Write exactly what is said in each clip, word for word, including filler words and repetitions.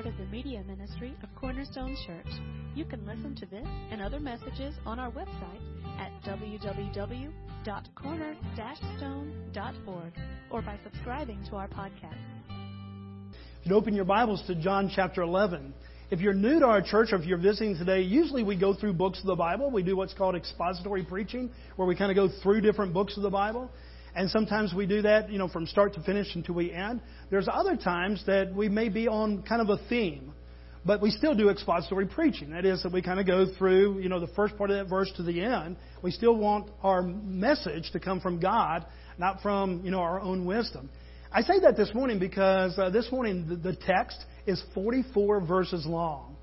part of the media ministry of Cornerstone Church. You can listen to this and other messages on our website at w w w dot corner dash stone dot org or by subscribing to our podcast. You can open your Bibles to John chapter eleven. If you're new to our church or if you're visiting today, usually we go through books of the Bible. We do what's called expository preaching, where we kind of go through different books of the Bible. And sometimes we do that, you know, from start to finish until we end. There's other times that we may be on kind of a theme, but we still do expository preaching. That is, that we kind of go through, you know, the first part of that verse to the end. We still want our message to come from God, not from, you know, our own wisdom. I say that this morning because uh, this morning the, the text is forty-four verses long.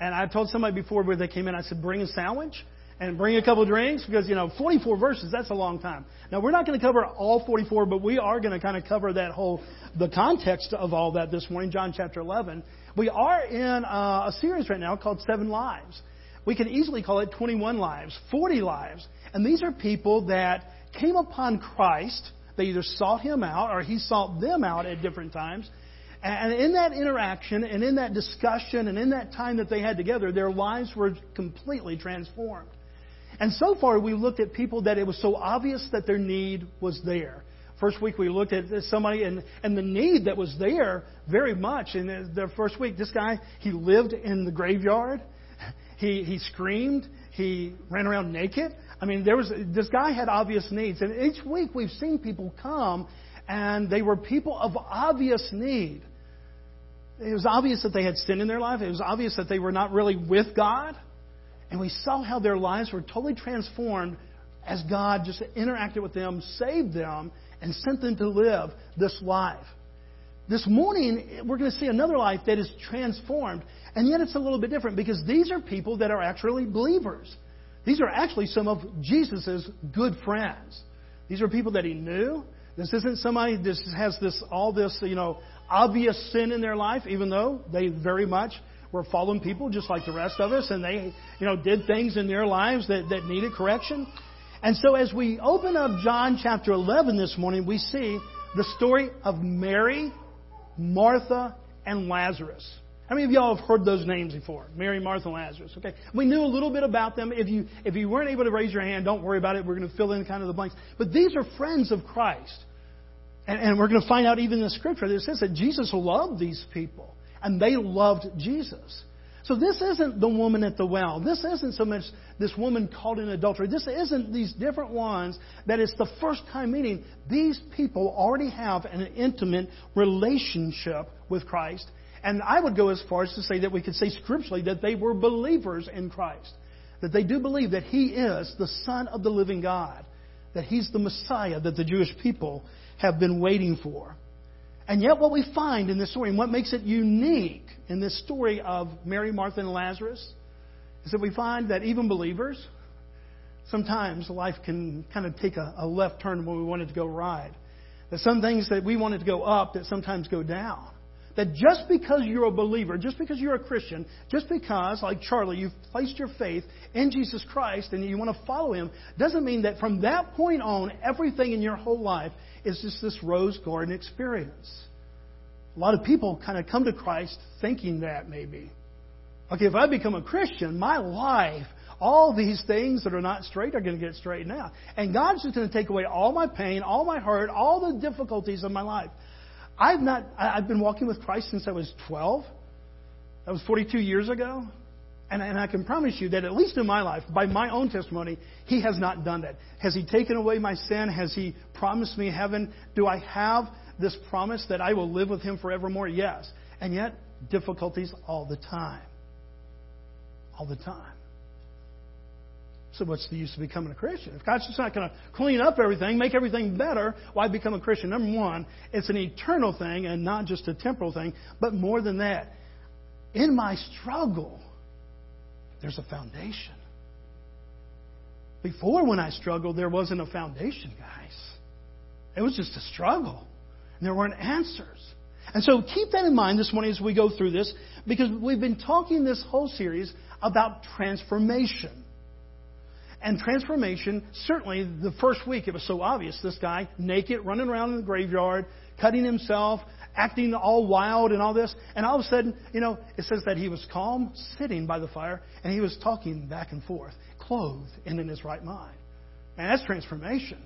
And I told somebody before where they came in, I said, bring a sandwich and bring a couple of drinks because, you know, forty-four verses, that's a long time. Now, we're not going to cover all forty-four, but we are going to kind of cover that whole, the context of all that this morning, John chapter eleven. We are in uh, a series right now called Seven Lives. We can easily call it twenty-one lives, forty lives. And these are people that came upon Christ. They either sought him out or he sought them out at different times. And in that interaction and in that discussion and in that time that they had together, their lives were completely transformed. And so far, we looked at people that it was so obvious that their need was there. First week, we looked at somebody and, and the need that was there very much. In the first week, this guy, he lived in the graveyard. He he screamed. He ran around naked. I mean, there was this guy had obvious needs. And each week we've seen people come, and they were people of obvious need. It was obvious that they had sin in their life. It was obvious that they were not really with God. And we saw how their lives were totally transformed as God just interacted with them, saved them, and sent them to live this life. This morning, we're going to see another life that is transformed, and yet it's a little bit different because these are people that are actually believers. These are actually some of Jesus' good friends. These are people that he knew. This isn't somebody that has this all this, you know, obvious sin in their life, even though they very much were fallen people just like the rest of us, and they, you know, did things in their lives that, that needed correction. And so as we open up John chapter eleven this morning, we see the story of Mary, Martha, and Lazarus. How many of y'all have heard those names before? Mary, Martha, and Lazarus. Okay, we knew a little bit about them. If you if you weren't able to raise your hand, don't worry about it. We're going to fill in kind of the blanks. But these are friends of Christ, and, and we're going to find out even in the Scripture that it says that Jesus loved these people, and they loved Jesus. So this isn't the woman at the well. This isn't so much this woman caught in adultery. This isn't these different ones that it's the first time meeting. These people already have an intimate relationship with Christ. And I would go as far as to say that we could say scripturally that they were believers in Christ. That they do believe that he is the Son of the living God. That he's the Messiah that the Jewish people have been waiting for. And yet what we find in this story and what makes it unique in this story of Mary, Martha, and Lazarus is that we find that even believers, sometimes life can kind of take a, a left turn when we want it to go right. That some things that we wanted to go up that sometimes go down. That just because you're a believer, just because you're a Christian, just because, like Charlie, you've placed your faith in Jesus Christ and you want to follow him, doesn't mean that from that point on, everything in your whole life is just this rose garden experience. A lot of people kind of come to Christ thinking that maybe. Okay, if I become a Christian, my life, all these things that are not straight are going to get straightened out. And God's just going to take away all my pain, all my hurt, all the difficulties of my life. I've not. I've been walking with Christ since I was twelve. That was forty-two years ago. And, and I can promise you that at least in my life, by my own testimony, he has not done that. Has he taken away my sin? Has he promised me heaven? Do I have this promise that I will live with him forevermore? Yes. And yet, difficulties all the time. All the time. So what's the use of becoming a Christian? If God's just not going to clean up everything, make everything better, why become a Christian? Number one, it's an eternal thing and not just a temporal thing. But more than that, in my struggle, there's a foundation. Before when I struggled, there wasn't a foundation, guys. It was just a struggle. And there weren't answers. And so keep that in mind this morning as we go through this, because we've been talking this whole series about transformation. And transformation, certainly the first week it was so obvious. This guy, naked, running around in the graveyard, cutting himself, acting all wild and all this. And all of a sudden, you know, it says that he was calm, sitting by the fire, and he was talking back and forth, clothed and in his right mind. Man, that's transformation.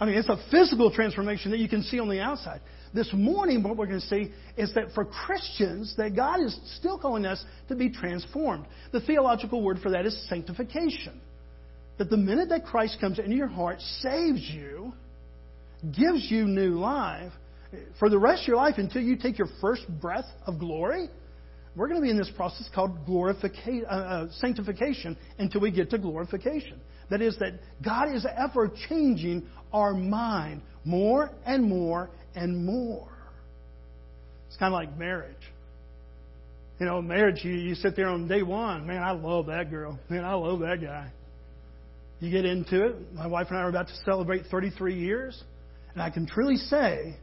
I mean, it's a physical transformation that you can see on the outside. This morning, what we're going to see is that for Christians, that God is still calling us to be transformed. The theological word for that is sanctification. That the minute that Christ comes into your heart, saves you, gives you new life, for the rest of your life until you take your first breath of glory, we're going to be in this process called glorification, uh, uh, sanctification until we get to glorification. That is that God is ever changing our mind more and more and more. It's kind of like marriage. You know, marriage, you, you sit there on day one. Man, I love that girl. Man, I love that guy. You get into it. My wife and I are about to celebrate thirty-three years. And I can truly say,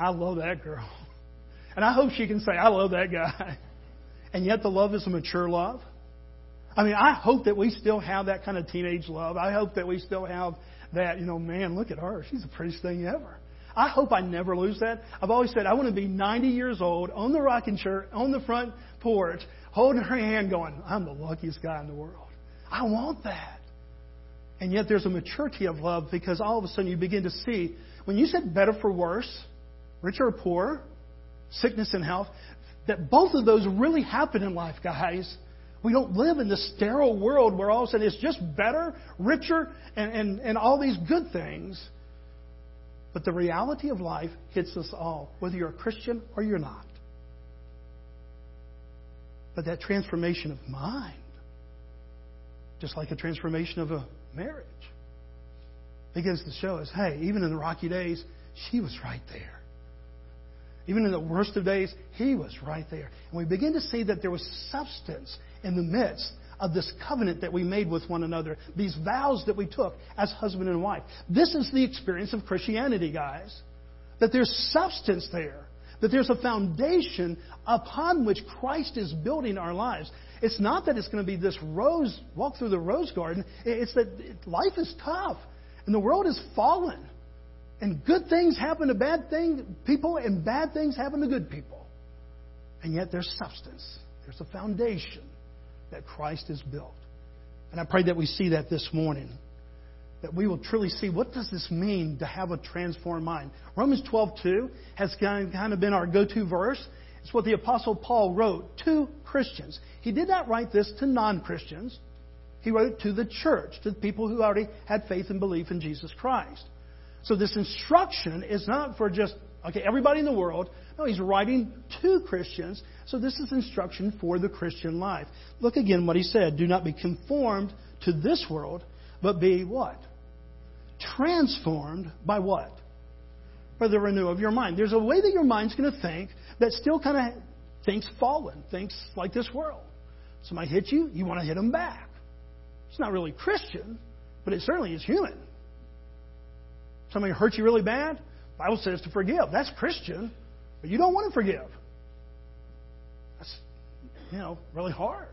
I love that girl. And I hope she can say, I love that guy. And yet the love is a mature love. I mean, I hope that we still have that kind of teenage love. I hope that we still have that, you know, man, look at her. She's the prettiest thing ever. I hope I never lose that. I've always said I want to be ninety years old, on the rocking chair, on the front porch, holding her hand going, I'm the luckiest guy in the world. I want that. And yet there's a maturity of love because all of a sudden you begin to see, when you said better for worse, richer or poorer, sickness and health, that both of those really happen in life, guys. We don't live in this sterile world where all of a sudden it's just better, richer, and, and, and all these good things. But the reality of life hits us all, whether you're a Christian or you're not. But that transformation of mind, just like a transformation of a marriage, begins to show us, hey, even in the rocky days, she was right there. Even in the worst of days, he was right there. And we begin to see that there was substance in the midst of this covenant that we made with one another, these vows that we took as husband and wife. This is the experience of Christianity, guys. That there's substance there. That there's a foundation upon which Christ is building our lives. It's not that it's going to be this rose, walk through the rose garden. It's that life is tough and the world is fallen. And good things happen to bad thing, people, and bad things happen to good people. And yet there's substance. There's a foundation that Christ has built. And I pray that we see that this morning. That we will truly see, what does this mean to have a transformed mind? Romans twelve two has kind of been our go-to verse. It's what the Apostle Paul wrote to Christians. He did not write this to non-Christians. He wrote it to the church, to the people who already had faith and belief in Jesus Christ. So this instruction is not for just, okay, everybody in the world. No, he's writing to Christians. So this is instruction for the Christian life. Look again what he said. Do not be conformed to this world, but be what? Transformed by what? By the renewal of your mind. There's a way that your mind's going to think that still kind of thinks fallen, thinks like this world. Somebody hits you, you want to hit them back. It's not really Christian, but it certainly is human. Somebody hurt you really bad, the Bible says to forgive. That's Christian, but you don't want to forgive. That's, you know, really hard.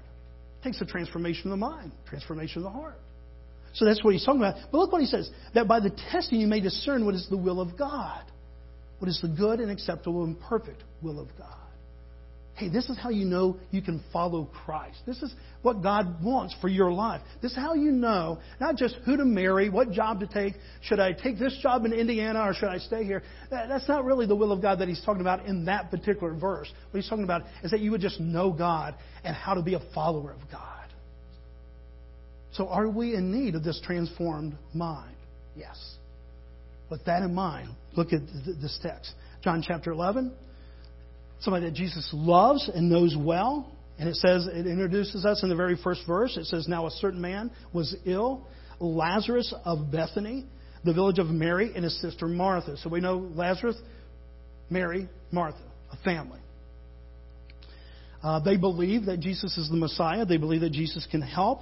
It takes a transformation of the mind, transformation of the heart. So that's what he's talking about. But look what he says, that by the testing you may discern what is the will of God, what is the good and acceptable and perfect will of God. Hey, this is how you know you can follow Christ. This is what God wants for your life. This is how you know not just who to marry, what job to take. Should I take this job in Indiana or should I stay here? That, that's not really the will of God that he's talking about in that particular verse. What he's talking about is that you would just know God and how to be a follower of God. So are we in need of this transformed mind? Yes. With that in mind, look at this text. John chapter eleven. Somebody that Jesus loves and knows well. And it says, it introduces us in the very first verse. It says, now a certain man was ill, Lazarus of Bethany, the village of Mary and his sister Martha. So we know Lazarus, Mary, Martha, a family. Uh, they believe that Jesus is the Messiah. They believe that Jesus can help.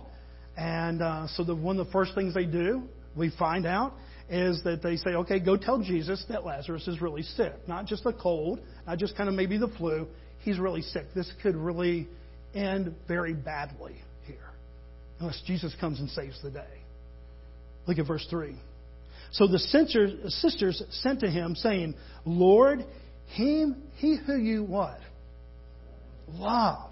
And uh, so the, one of the first things they do, we find out, is that they say, okay, go tell Jesus that Lazarus is really sick. Not just a cold, not just kind of maybe the flu. He's really sick. This could really end very badly here, unless Jesus comes and saves the day. Look at verse three. So the sisters sent to him, saying, Lord, Him, he who you what? Love.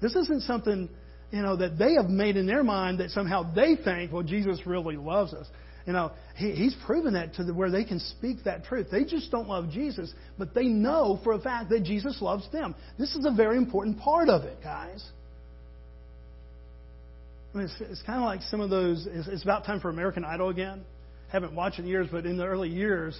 This isn't something, you know, that they have made in their mind that somehow they think, well, Jesus really loves us. You know, he, he's proven that to the, where they can speak that truth. They just don't love Jesus, but they know for a fact that Jesus loves them. This is a very important part of it, guys. I mean, it's, it's kind of like some of those, it's, it's about time for American Idol again. Haven't watched in years, but in the early years,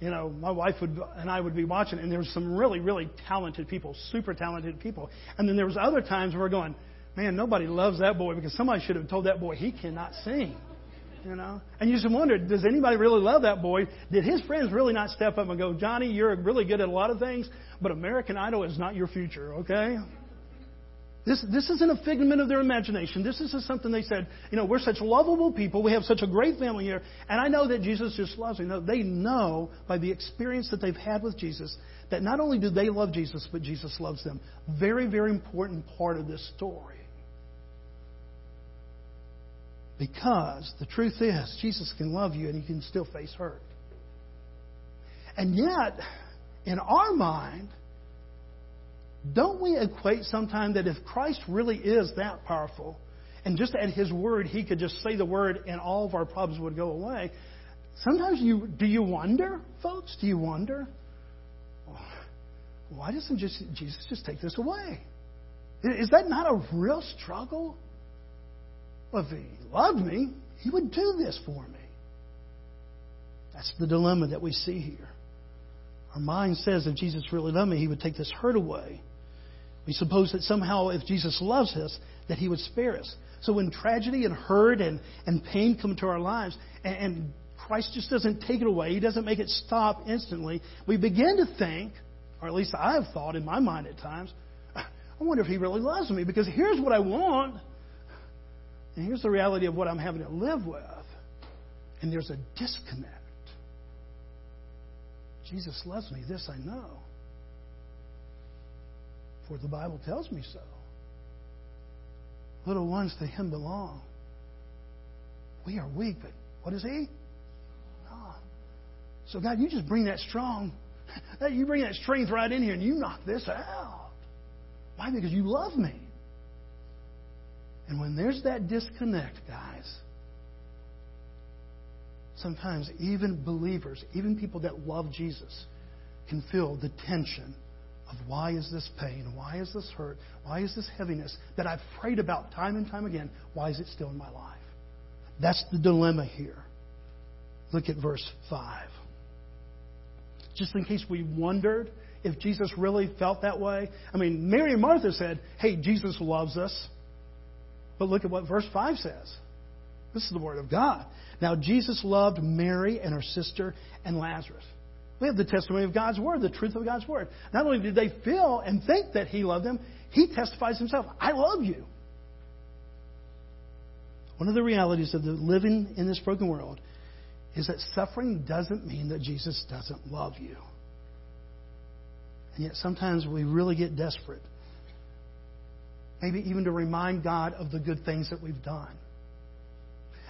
you know, my wife would and I would be watching, and there was some really, really talented people, super talented people. And then there was other times where we're going, man, nobody loves that boy because somebody should have told that boy he cannot sing. You know, and you just wonder, does anybody really love that boy? Did his friends really not step up and go, Johnny, you're really good at a lot of things, but American Idol is not your future, okay? This this isn't a figment of their imagination. This isn't something they said, you know, we're such lovable people. We have such a great family here, and I know that Jesus just loves me. No, they know by the experience that they've had with Jesus that not only do they love Jesus, but Jesus loves them. Very, very important part of this story. Because the truth is, Jesus can love you and he can still face hurt. And yet, in our mind, don't we equate sometimes that if Christ really is that powerful, and just at his word, he could just say the word and all of our problems would go away. Sometimes you do you wonder, folks? Do you wonder? Why doesn't just, Jesus just take this away? Is that not a real struggle? Well, if he loved me, he would do this for me. That's the dilemma that we see here. Our mind says if Jesus really loved me, he would take this hurt away. We suppose that somehow if Jesus loves us, that he would spare us. So when tragedy and hurt and, and pain come to our lives, and, and Christ just doesn't take it away, he doesn't make it stop instantly, we begin to think, or at least I have thought in my mind at times, I wonder if he really loves me, because here's what I want. And here's the reality of what I'm having to live with. And there's a disconnect. Jesus loves me, this I know. For the Bible tells me so. Little ones to him belong. We are weak, but what is he? God. So God, you just bring that strong, you bring that strength right in here and you knock this out. Why? Because you love me. And when there's that disconnect, guys, sometimes even believers, even people that love Jesus, can feel the tension of why is this pain? Why is this hurt? Why is this heaviness that I've prayed about time and time again? Why is it still in my life? That's the dilemma here. Look at verse five. Just in case we wondered if Jesus really felt that way. I mean, Mary and Martha said, hey, Jesus loves us. But look at what verse five says. This is the word of God. Now, Jesus loved Mary and her sister and Lazarus. We have the testimony of God's word, the truth of God's word. Not only did they feel and think that he loved them, he testifies himself, I love you. One of the realities of the living in this broken world is that suffering doesn't mean that Jesus doesn't love you. And yet sometimes we really get desperate. Maybe even to remind God of the good things that we've done.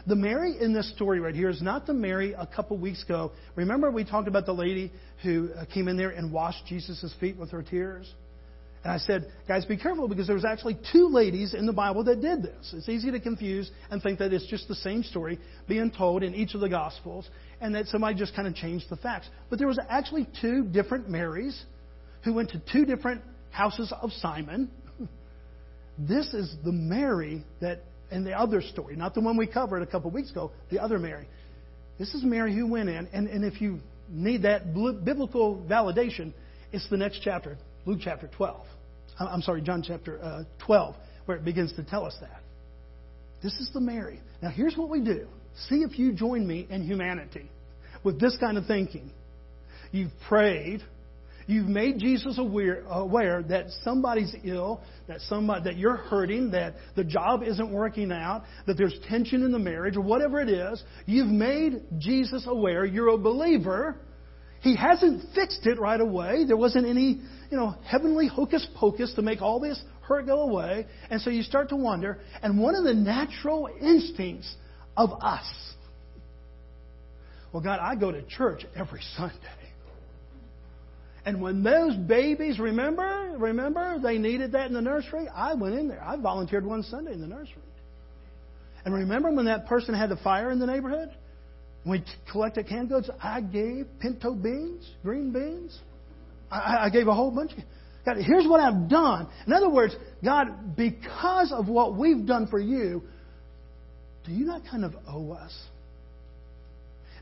The Mary in this story right here is not the Mary a couple weeks ago. Remember we talked about the lady who came in there and washed Jesus' feet with her tears? And I said, guys, be careful because there was actually two ladies in the Bible that did this. It's easy to confuse and think that it's just the same story being told in each of the Gospels and that somebody just kind of changed the facts. But there was actually two different Marys who went to two different houses of Simon. This is the Mary that, in the other story, not the one we covered a couple of weeks ago, the other Mary. This is Mary who went in, and, and if you need that biblical validation, it's the next chapter, Luke chapter twelve. I'm sorry, John chapter uh, twelve, where it begins to tell us that. This is the Mary. Now here's what we do. See if you join me in humanity with this kind of thinking. You've prayed. You've made Jesus aware, aware that somebody's ill, that somebody, that you're hurting, that the job isn't working out, that there's tension in the marriage, or whatever it is. You've made Jesus aware. You're a believer. He hasn't fixed it right away. There wasn't any, you know, heavenly hocus pocus to make all this hurt go away. And so you start to wonder. And one of the natural instincts of us, well, God, I go to church every Sunday. And when those babies, remember, remember, they needed that in the nursery. I went in there. I volunteered one Sunday in the nursery. And remember when that person had the fire in the neighborhood? When we collected canned goods, I gave pinto beans, green beans. I, I gave a whole bunch. God, here's what I've done. In other words, God, because of what we've done for you, do you not kind of owe us?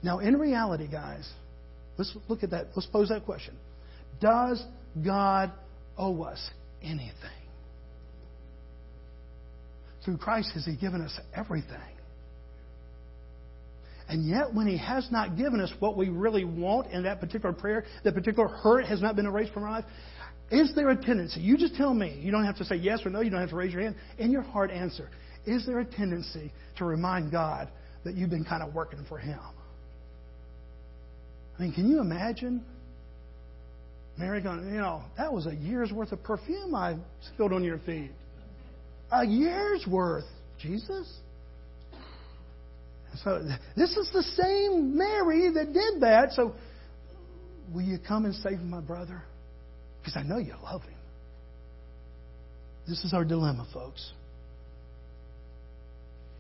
Now, in reality, guys, let's look at that. Let's pose that question. Does God owe us anything? Through Christ has He given us everything. And yet when He has not given us what we really want in that particular prayer, that particular hurt has not been erased from our life, is there a tendency? You just tell me. You don't have to say yes or no. You don't have to raise your hand. In your heart, answer. Is there a tendency to remind God that you've been kind of working for Him? I mean, can you imagine Mary going, you know, that was a year's worth of perfume I spilled on your feet. A year's worth, Jesus. So this is the same Mary that did that. So will you come and save my brother? Because I know you love him. This is our dilemma, folks.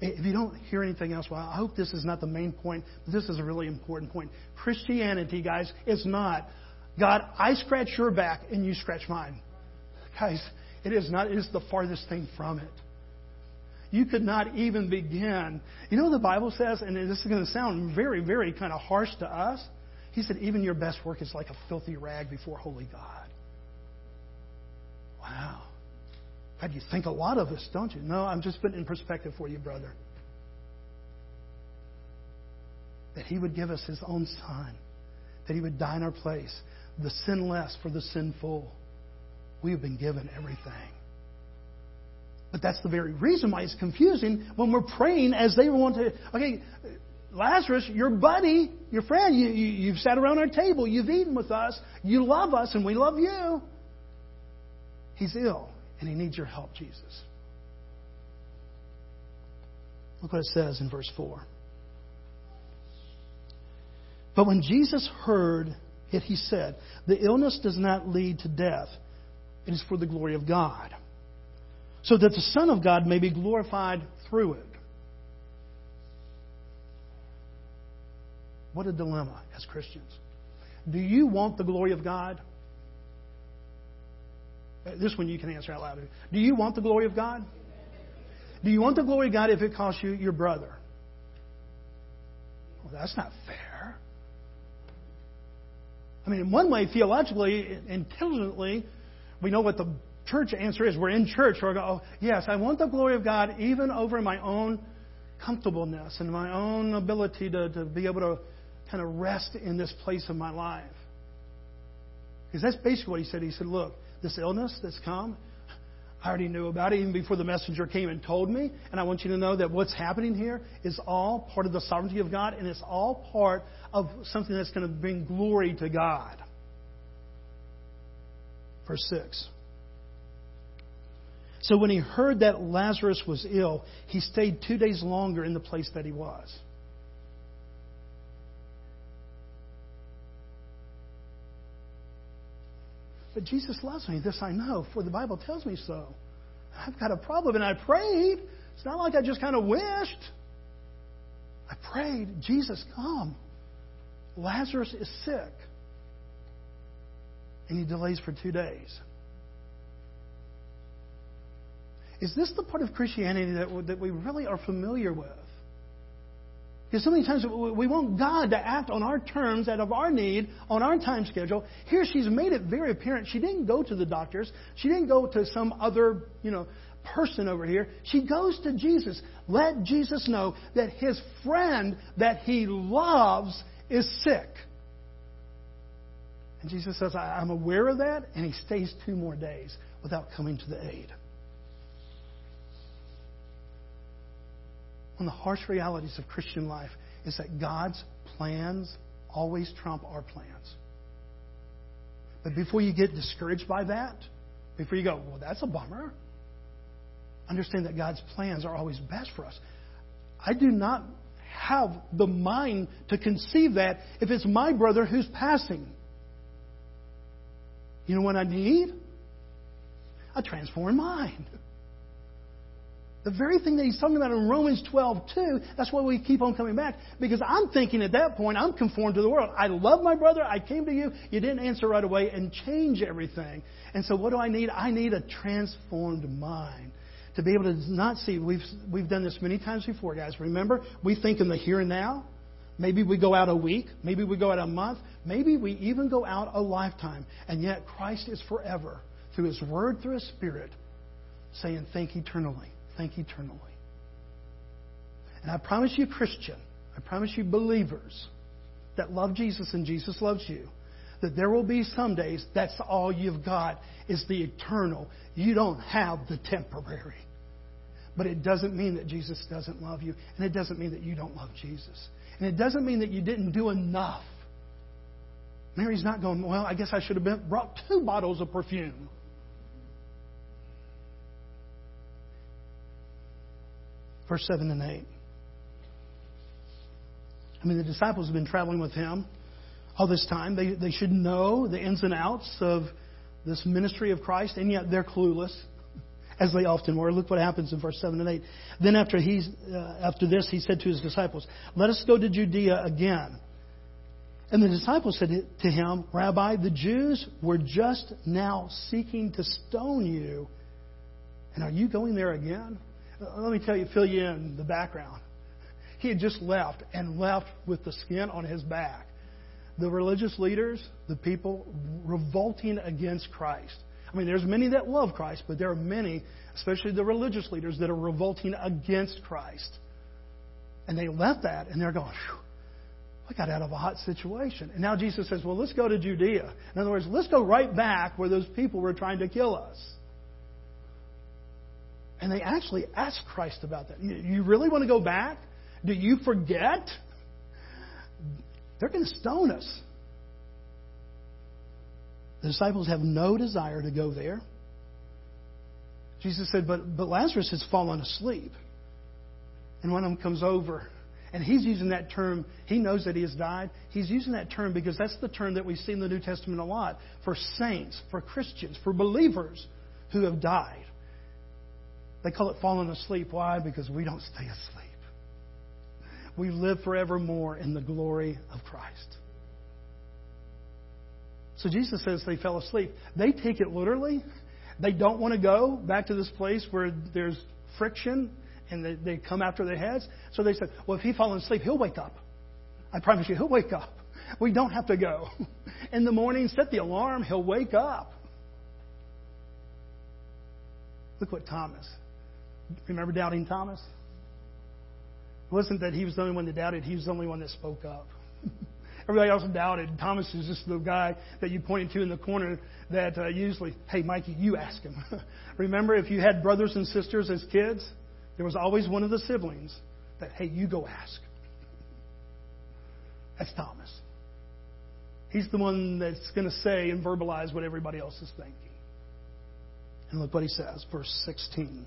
If you don't hear anything else, well, I hope this is not the main point, but this is a really important point. Christianity, guys, is not, God, I scratch your back and you scratch mine. Guys, it is not. It is the farthest thing from it. You could not even begin. You know what the Bible says, and this is going to sound very, very kind of harsh to us. He said, even your best work is like a filthy rag before holy God. Wow. God, you think a lot of us, don't you? No, I'm just putting it in perspective for you, brother. That He would give us His own Son. That He would die in our place. The sinless for the sinful. We have been given everything. But that's the very reason why it's confusing when we're praying as they want to. Okay, Lazarus, your buddy, your friend, you, you, you've sat around our table. You've eaten with us. You love us and we love you. He's ill and he needs your help, Jesus. Look what it says in verse four. But when Jesus heard it, He said, the illness does not lead to death. It is for the glory of God, so that the Son of God may be glorified through it. What a dilemma as Christians. Do you want the glory of God? This one you can answer out loud. Do you want the glory of God? Do you want the glory of God if it costs you your brother? Well, that's not fair. I mean, in one way, theologically, intelligently, we know what the church answer is. We're in church. We're going, oh, yes, I want the glory of God even over my own comfortableness and my own ability to, to be able to kind of rest in this place of my life. Because that's basically what He said. He said, look, this illness that's come, I already knew about it even before the messenger came and told me. And I want you to know that what's happening here is all part of the sovereignty of God, and it's all part of something that's going to bring glory to God. Verse six. So when he heard that Lazarus was ill, he stayed two days longer in the place that he was. But Jesus loves me. This I know, for the Bible tells me so. I've got a problem, and I prayed. It's not like I just kind of wished. I prayed, Jesus, come. Lazarus is sick. And he delays for two days. Is this the part of Christianity that, that we really are familiar with? Because so many times we want God to act on our terms, out of our need, on our time schedule. Here she's made it very apparent. She didn't go to the doctors. She didn't go to some other, you know, person over here. She goes to Jesus. Let Jesus know that his friend that he loves is sick. And Jesus says, I'm aware of that. And he stays two more days without coming to the aid. One of the harsh realities of Christian life is that God's plans always trump our plans. But before you get discouraged by that, before you go, well, that's a bummer, understand that God's plans are always best for us. I do not have the mind to conceive that if it's my brother who's passing. You know what I need? A transformed mind. The very thing that he's talking about in Romans twelve two, that's why we keep on coming back. Because I'm thinking at that point, I'm conformed to the world. I love my brother. I came to you. You didn't answer right away and change everything. And so what do I need? I need a transformed mind. To be able to not see, we've we've done this many times before, guys. Remember, we think in the here and now. Maybe we go out a week. Maybe we go out a month. Maybe we even go out a lifetime. And yet Christ is forever, through His Word, through His Spirit, saying, think eternally. Think eternally. And I promise you, Christian, I promise you, believers that love Jesus and Jesus loves you, that there will be some days that's all you've got is the eternal. You don't have the temporary. But it doesn't mean that Jesus doesn't love you, and it doesn't mean that you don't love Jesus. And it doesn't mean that you didn't do enough. Mary's not going, well, I guess I should have been, brought two bottles of perfume. Verse seven and eight. I mean, the disciples have been traveling with him all this time. They, they should know the ins and outs of this ministry of Christ, and yet they're clueless, as they often were. Look what happens in verse seven and eight. Then after he's, uh, after this, he said to his disciples, let us go to Judea again. And the disciples said to him, Rabbi, the Jews were just now seeking to stone you, and are you going there again? Let me tell you, fill you in the background. He had just left, and left with the skin on his back. The religious leaders, the people, revolting against Christ. I mean, there's many that love Christ, but there are many, especially the religious leaders, that are revolting against Christ. And they left that, and they're going, I got out of a hot situation. And now Jesus says, well, let's go to Judea. In other words, let's go right back where those people were trying to kill us. And they actually asked Christ about that. You really want to go back? Do you forget? They're going to stone us. The disciples have no desire to go there. Jesus said, but, but Lazarus has fallen asleep. And one of them comes over, and he's using that term. He knows that he has died. He's using that term because that's the term that we see in the New Testament a lot for saints, for Christians, for believers who have died. They call it falling asleep. Why? Because we don't stay asleep. We live forevermore in the glory of Christ. So Jesus says they fell asleep. They take it literally. They don't want to go back to this place where there's friction and they, they come after their heads. So they said, well, if he falls asleep, he'll wake up. I promise you, he'll wake up. We don't have to go. In the morning, set the alarm. He'll wake up. Look what Thomas, remember doubting Thomas? It wasn't that he was the only one that doubted. He was the only one that spoke up. Everybody else doubted. Thomas is just the guy that you pointed to in the corner that uh, usually, hey, Mikey, you ask him. Remember, if you had brothers and sisters as kids, there was always one of the siblings that, hey, you go ask. That's Thomas. He's the one that's going to say and verbalize what everybody else is thinking. And look what he says, verse sixteen.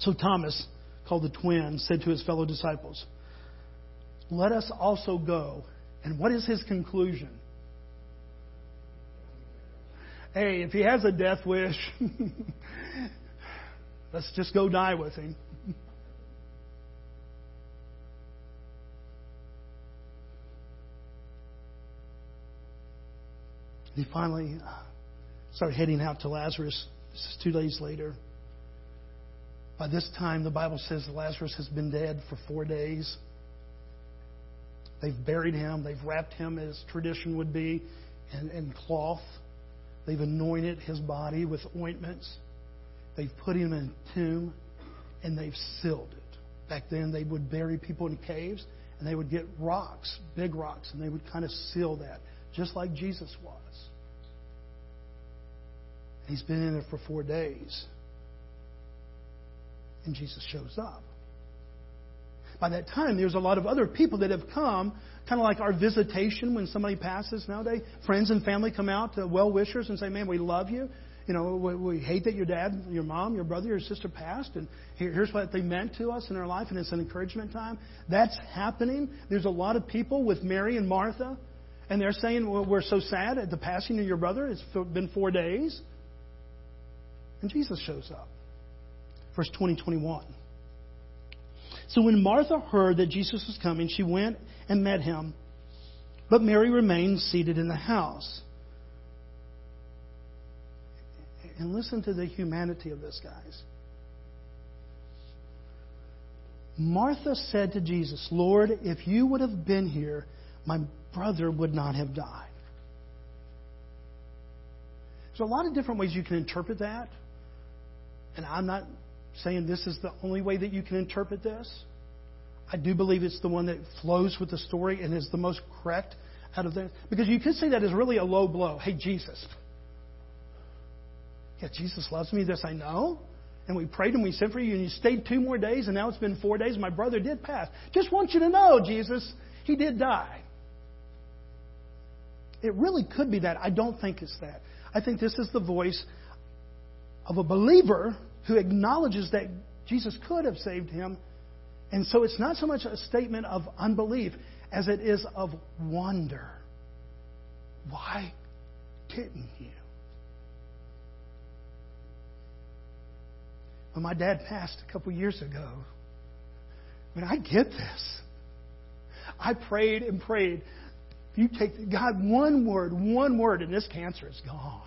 So Thomas, called the twin, said to his fellow disciples, let us also go. And what is his conclusion? Hey, if he has a death wish, let's just go die with him. He finally started heading out to Lazarus. This is two days later. By this time, the Bible says Lazarus has been dead for four days. They've buried him. They've wrapped him, as tradition would be, in, in cloth. They've anointed his body with ointments. They've put him in a tomb, and they've sealed it. Back then, they would bury people in caves, and they would get rocks, big rocks, and they would kind of seal that, just like Jesus was. He's been in it for four days. And Jesus shows up. By that time, there's a lot of other people that have come, kind of like our visitation when somebody passes nowadays. Friends and family come out, to well-wishers, and say, man, we love you. You know, we, we hate that your dad, your mom, your brother, your sister passed, and here, here's what they meant to us in our life, and it's an encouragement time. That's happening. There's a lot of people with Mary and Martha, And they're saying, well, we're so sad at the passing of your brother. It's been four days. And Jesus shows up. Verse twenty, twenty-one. So when Martha heard that Jesus was coming, she went and met him. But Mary remained seated in the house. And listen to the humanity of this, guys. Martha said to Jesus, Lord, if you would have been here, my brother would not have died. There's a lot of different ways you can interpret that. And I'm not saying this is the only way that you can interpret this. I do believe it's the one that flows with the story and is the most correct out of that. Because you could say that is really a low blow. Hey, Jesus. Yeah, Jesus loves me, this I know. And we prayed and we sent for you and you stayed two more days and now it's been four days. My brother did pass. Just want you to know, Jesus, he did die. It really could be that. I don't think it's that. I think this is the voice of a believer who acknowledges that Jesus could have saved him. And so it's not so much a statement of unbelief as it is of wonder. Why didn't you? When my dad passed a couple years ago, when I get this, I prayed and prayed. You take God one word, one word, and this cancer is gone.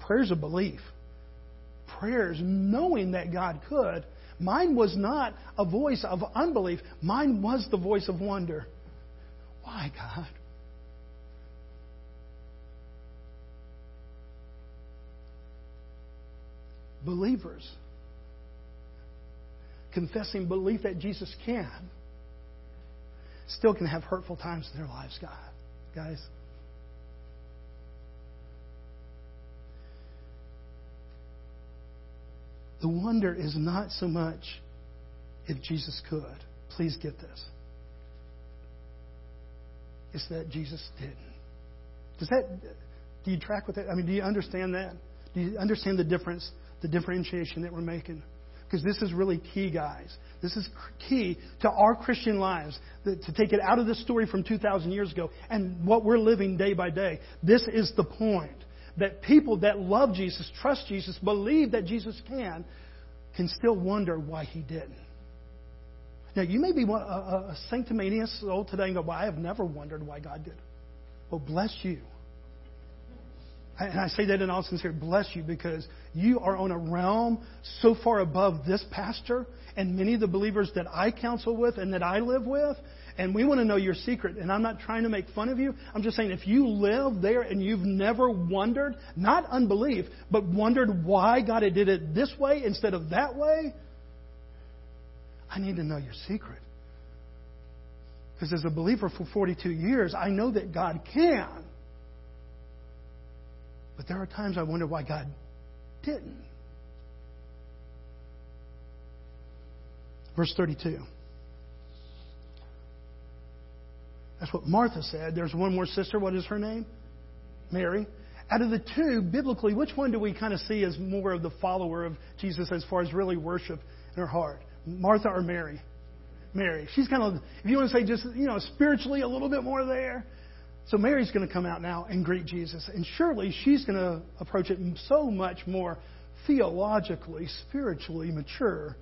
Prayers of belief. Prayers knowing that God could. Mine was not a voice of unbelief. Mine was the voice of wonder. Why, God? Believers confessing belief that Jesus can still can have hurtful times in their lives, God, guys. The wonder is not so much if Jesus could. Please get this. It's that Jesus didn't. Does that? Do you track with that? I mean, do you understand that? Do you understand the difference? The differentiation that we're making. Because this is really key, guys. This is key to our Christian lives. To take it out of this story from two thousand years ago and what we're living day by day. This is the point. That people that love Jesus, trust Jesus, believe that Jesus can, can still wonder why he didn't. Now, you may be a, a, a sanctimonious soul today and go, well, I have never wondered why God did. Well, bless you. And I say that in all sincerity, bless you, because you are on a realm so far above this pastor and many of the believers that I counsel with and that I live with. And we want to know your secret. And I'm not trying to make fun of you. I'm just saying if you live there and you've never wondered, not unbelief, but wondered why God did it this way instead of that way, I need to know your secret. Because as a believer for forty-two years, I know that God can. But there are times I wonder why God didn't. Verse thirty-two. That's what Martha said. There's one more sister. What is her name? Mary. Out of the two, biblically, which one do we kind of see as more of the follower of Jesus as far as really worship in her heart? Martha or Mary? Mary. She's kind of, if you want to say just, you know, spiritually a little bit more there. So Mary's going to come out now and greet Jesus. And surely she's going to approach it so much more theologically, spiritually mature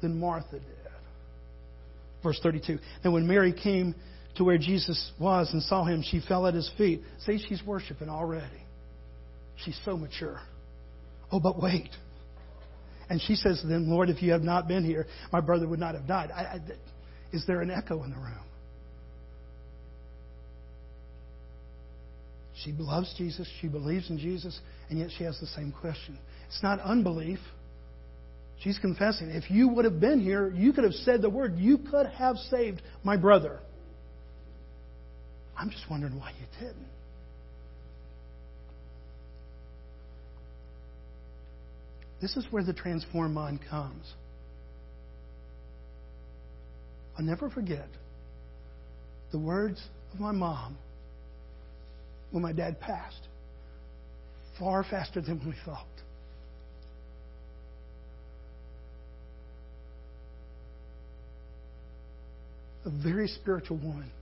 than Martha did. Verse thirty-two. And when Mary came to where Jesus was and saw him, she fell at his feet. See, she's worshiping already. She's so mature. Oh, but wait. And she says to them, Lord, if you have not been here, my brother would not have died. I, I, is there an echo in the room? She loves Jesus, she believes in Jesus, and yet she has the same question. It's not unbelief. She's confessing. If you would have been here, you could have said the word. You could have saved my brother. I'm just wondering why you didn't. This is where the transformed mind comes. I'll never forget the words of my mom when my dad passed, far faster than we thought. A very spiritual woman,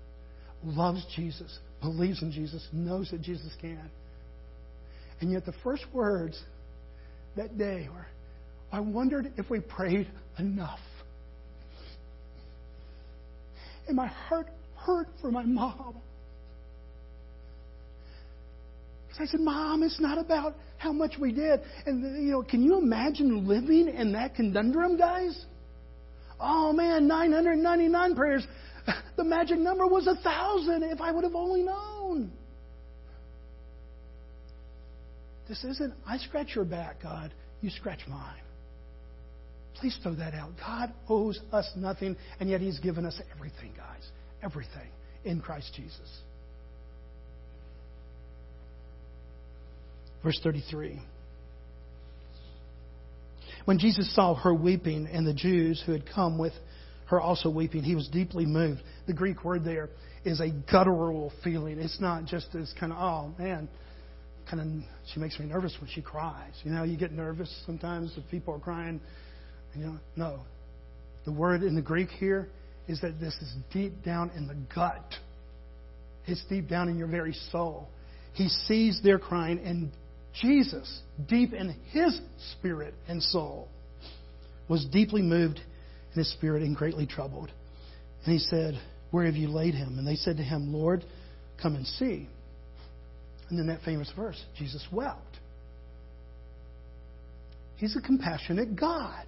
loves Jesus, believes in Jesus, knows that Jesus can. And yet the first words that day were, I wondered if we prayed enough. And my heart hurt for my mom. Because I said, Mom, it's not about how much we did. And, you know, can you imagine living in that conundrum, guys? Oh, man, nine hundred ninety-nine prayers. The magic number was a thousand if I would have only known. This isn't, I scratch your back, God. You scratch mine. Please throw that out. God owes us nothing, and yet He's given us everything, guys. Everything in Christ Jesus. Verse thirty-three. When Jesus saw her weeping and the Jews who had come with her also weeping, He was deeply moved. The Greek word there is a guttural feeling. It's not just this kind of, oh, man, kind of, she makes me nervous when she cries. You know, you get nervous sometimes if people are crying. You know, no. The word in the Greek here is that this is deep down in the gut. It's deep down in your very soul. He sees their crying, and Jesus, deep in His spirit and soul, was deeply moved in His spirit and greatly troubled. And He said, where have you laid him? And they said to Him, Lord, come and see. And then that famous verse, Jesus wept. He's a compassionate God.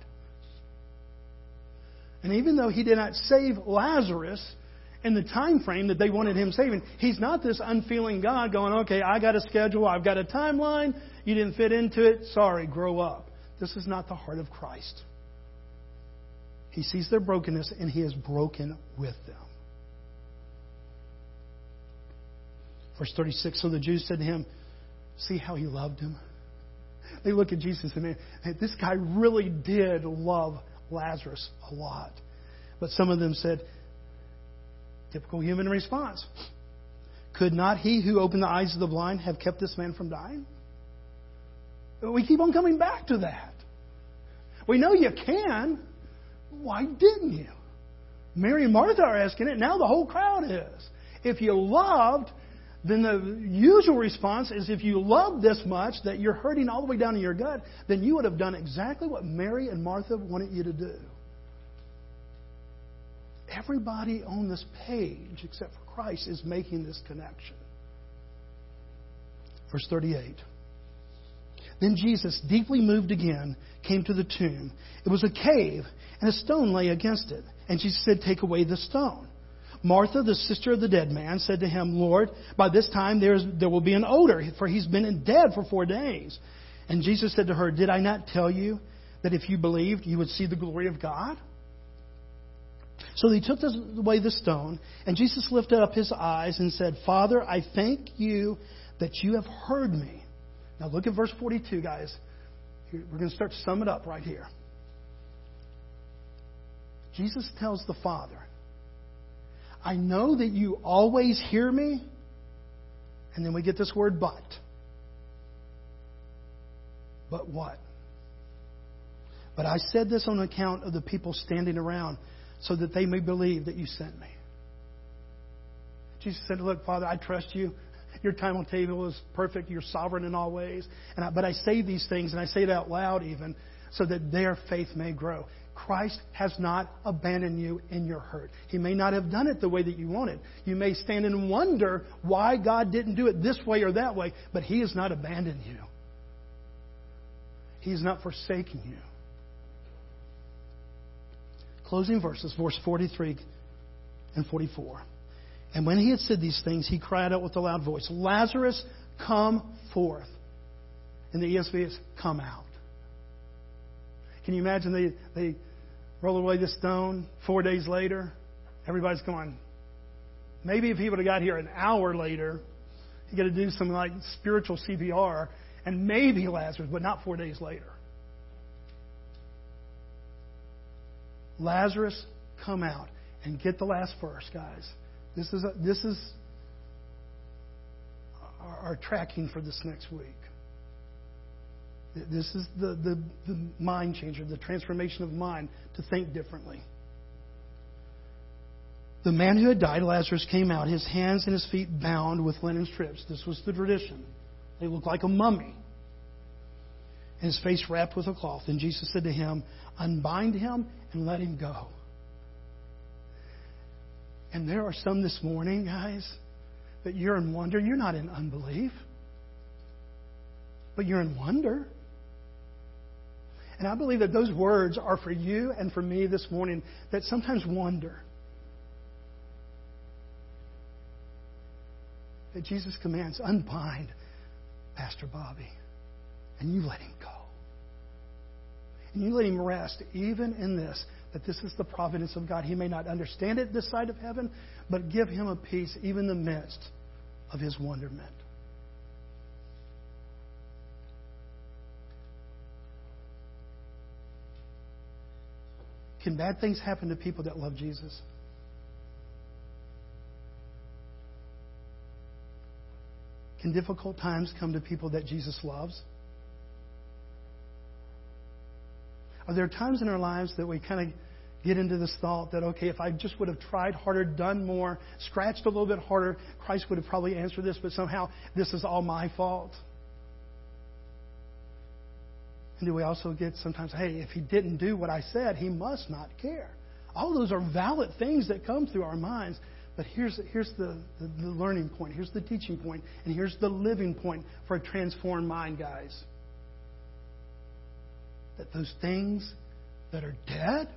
And even though He did not save Lazarus in the time frame that they wanted Him saving, He's not this unfeeling God going, okay, I got a schedule, I've got a timeline, you didn't fit into it, sorry, grow up. This is not the heart of Christ. He sees their brokenness and He is broken with them. Verse thirty-six, so the Jews said to Him, see how He loved him? They look at Jesus and, man, this guy really did love Lazarus a lot. But some of them said, typical human response, could not He who opened the eyes of the blind have kept this man from dying? We keep on coming back to that. We know you can. Why didn't you? Mary and Martha are asking it. Now the whole crowd is. If you loved, then the usual response is, if you love this much that you're hurting all the way down in your gut, then you would have done exactly what Mary and Martha wanted you to do. Everybody on this page, except for Christ, is making this connection. Verse thirty-eight. Then Jesus, deeply moved again, came to the tomb. It was a cave, and a stone lay against it. And Jesus said, take away the stone. Martha, the sister of the dead man, said to Him, Lord, by this time there is, there will be an odor, for he's been dead for four days. And Jesus said to her, did I not tell you that if you believed, you would see the glory of God? So they took away the stone, and Jesus lifted up His eyes and said, Father, I thank You that You have heard Me. Now look at verse forty-two, guys. We're going to start to sum it up right here. Jesus tells the Father, I know that You always hear Me. And then we get this word, but. But what? But I said this on account of the people standing around, so that they may believe that You sent Me. Jesus said, look, Father, I trust You. Your time on table is perfect. You're sovereign in all ways. And I, but I say these things, and I say it out loud even, so that their faith may grow. Christ has not abandoned you in your hurt. He may not have done it the way that you wanted. You may stand and wonder why God didn't do it this way or that way, but He has not abandoned you. He has not forsaken you. Closing verses, verse forty-three and forty-four. And when He had said these things, He cried out with a loud voice, Lazarus, come forth. And the E S V is, come out. Can you imagine they, they roll away the stone four days later? Everybody's going, maybe if he would have got here an hour later, he could have done some like spiritual C P R, and maybe Lazarus, but not four days later. Lazarus, come out. And get the last verse, guys. This is, a, this is our, our tracking for this next week. This is the, the, the mind changer, the transformation of mind to think differently. The man who had died, Lazarus, came out, his hands and his feet bound with linen strips. This was the tradition. They looked like a mummy. And his face wrapped with a cloth. And Jesus said to him, "Unbind him and let him go." And there are some this morning, guys, that you're in wonder. You're not in unbelief, but you're in wonder. And I believe that those words are for you and for me this morning that sometimes wonder. That Jesus commands, "Unbind Pastor Bobby," and you let him go. And you let him rest even in this, that this is the providence of God. He may not understand it this side of heaven, but give him a peace even in the midst of his wonderment. Can bad things happen to people that love Jesus? Can difficult times come to people that Jesus loves? Are there times in our lives that we kind of get into this thought that, okay, if I just would have tried harder, done more, scratched a little bit harder, Christ would have probably answered this, but somehow this is all my fault? And do we also get sometimes, hey, if he didn't do what I said, he must not care? All those are valid things that come through our minds. But here's, here's the, the, the learning point. Here's the teaching point. And here's the living point for a transformed mind, guys. That those things that are dead,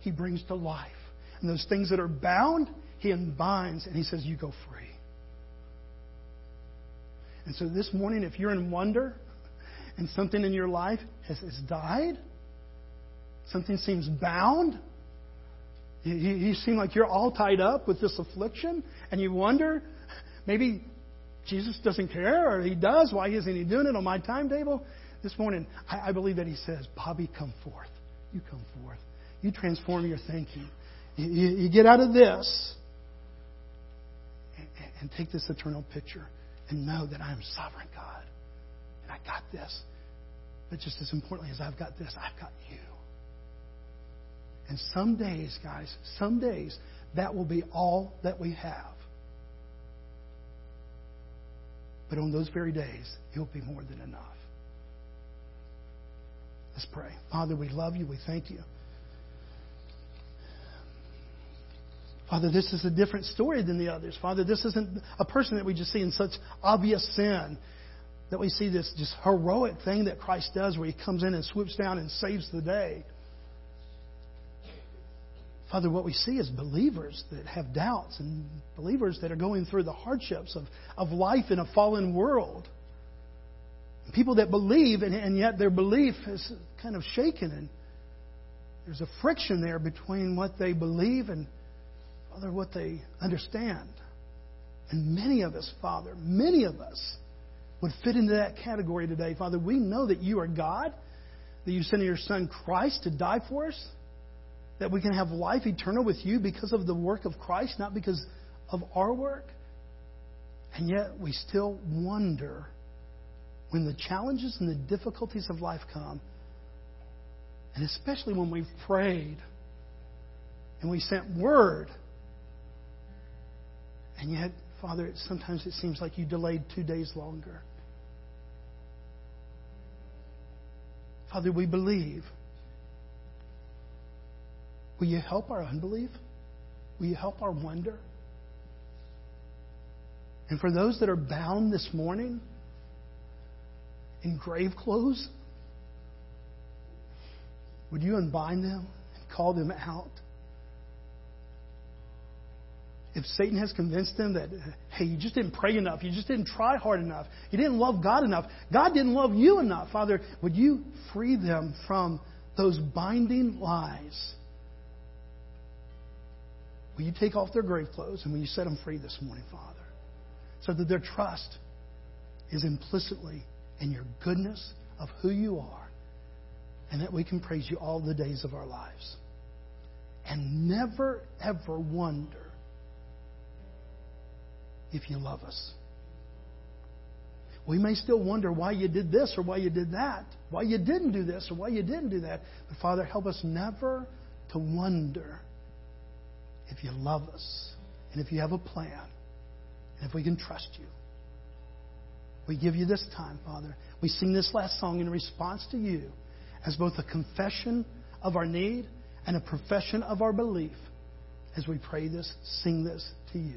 he brings to life. And those things that are bound, he unbinds, and he says, "You go free." And so this morning, if you're in wonder and something in your life has, has died, something seems bound, you, you seem like you're all tied up with this affliction, and you wonder, maybe Jesus doesn't care, or he does. Why isn't he doing it on my timetable? This morning, I, I believe that he says, "Bobby, come forth. You come forth. You transform your thinking. You, you, you get out of this and, and take this eternal picture and know that I am sovereign God. And I got this. But just as importantly as I've got this, I've got you." And some days, guys, some days, that will be all that we have. But on those very days, it will be more than enough. Let's pray. Father, we love you. We thank you. Father, this is a different story than the others. Father, this isn't a person that we just see in such obvious sin, that we see this just heroic thing that Christ does where he comes in and swoops down and saves the day. Father, what we see is believers that have doubts and believers that are going through the hardships of, of life in a fallen world. People that believe, and, and yet their belief is kind of shaken, and there's a friction there between what they believe and, Father, what they understand. And many of us, Father, many of us would fit into that category today. Father, we know that you are God, that you sent your Son Christ to die for us, that we can have life eternal with you because of the work of Christ, not because of our work. And yet we still wonder. When the challenges and the difficulties of life come, and especially when we've prayed and we sent word, and yet, Father, it, sometimes it seems like you delayed two days longer. Father, we believe. Will you help our unbelief? Will you help our wonder? And for those that are bound this morning, in grave clothes, would you unbind them and call them out? If Satan has convinced them that, hey, you just didn't pray enough, you just didn't try hard enough, you didn't love God enough, God didn't love you enough, Father, would you free them from those binding lies? Will you take off their grave clothes and will you set them free this morning, Father, so that their trust is implicitly and your goodness of who you are, and that we can praise you all the days of our lives. And never, ever wonder if you love us. We may still wonder why you did this or why you did that, why you didn't do this or why you didn't do that. But Father, help us never to wonder if you love us, and if you have a plan, and if we can trust you. We give you this time, Father. We sing this last song in response to you as both a confession of our need and a profession of our belief as we pray this, sing this to you.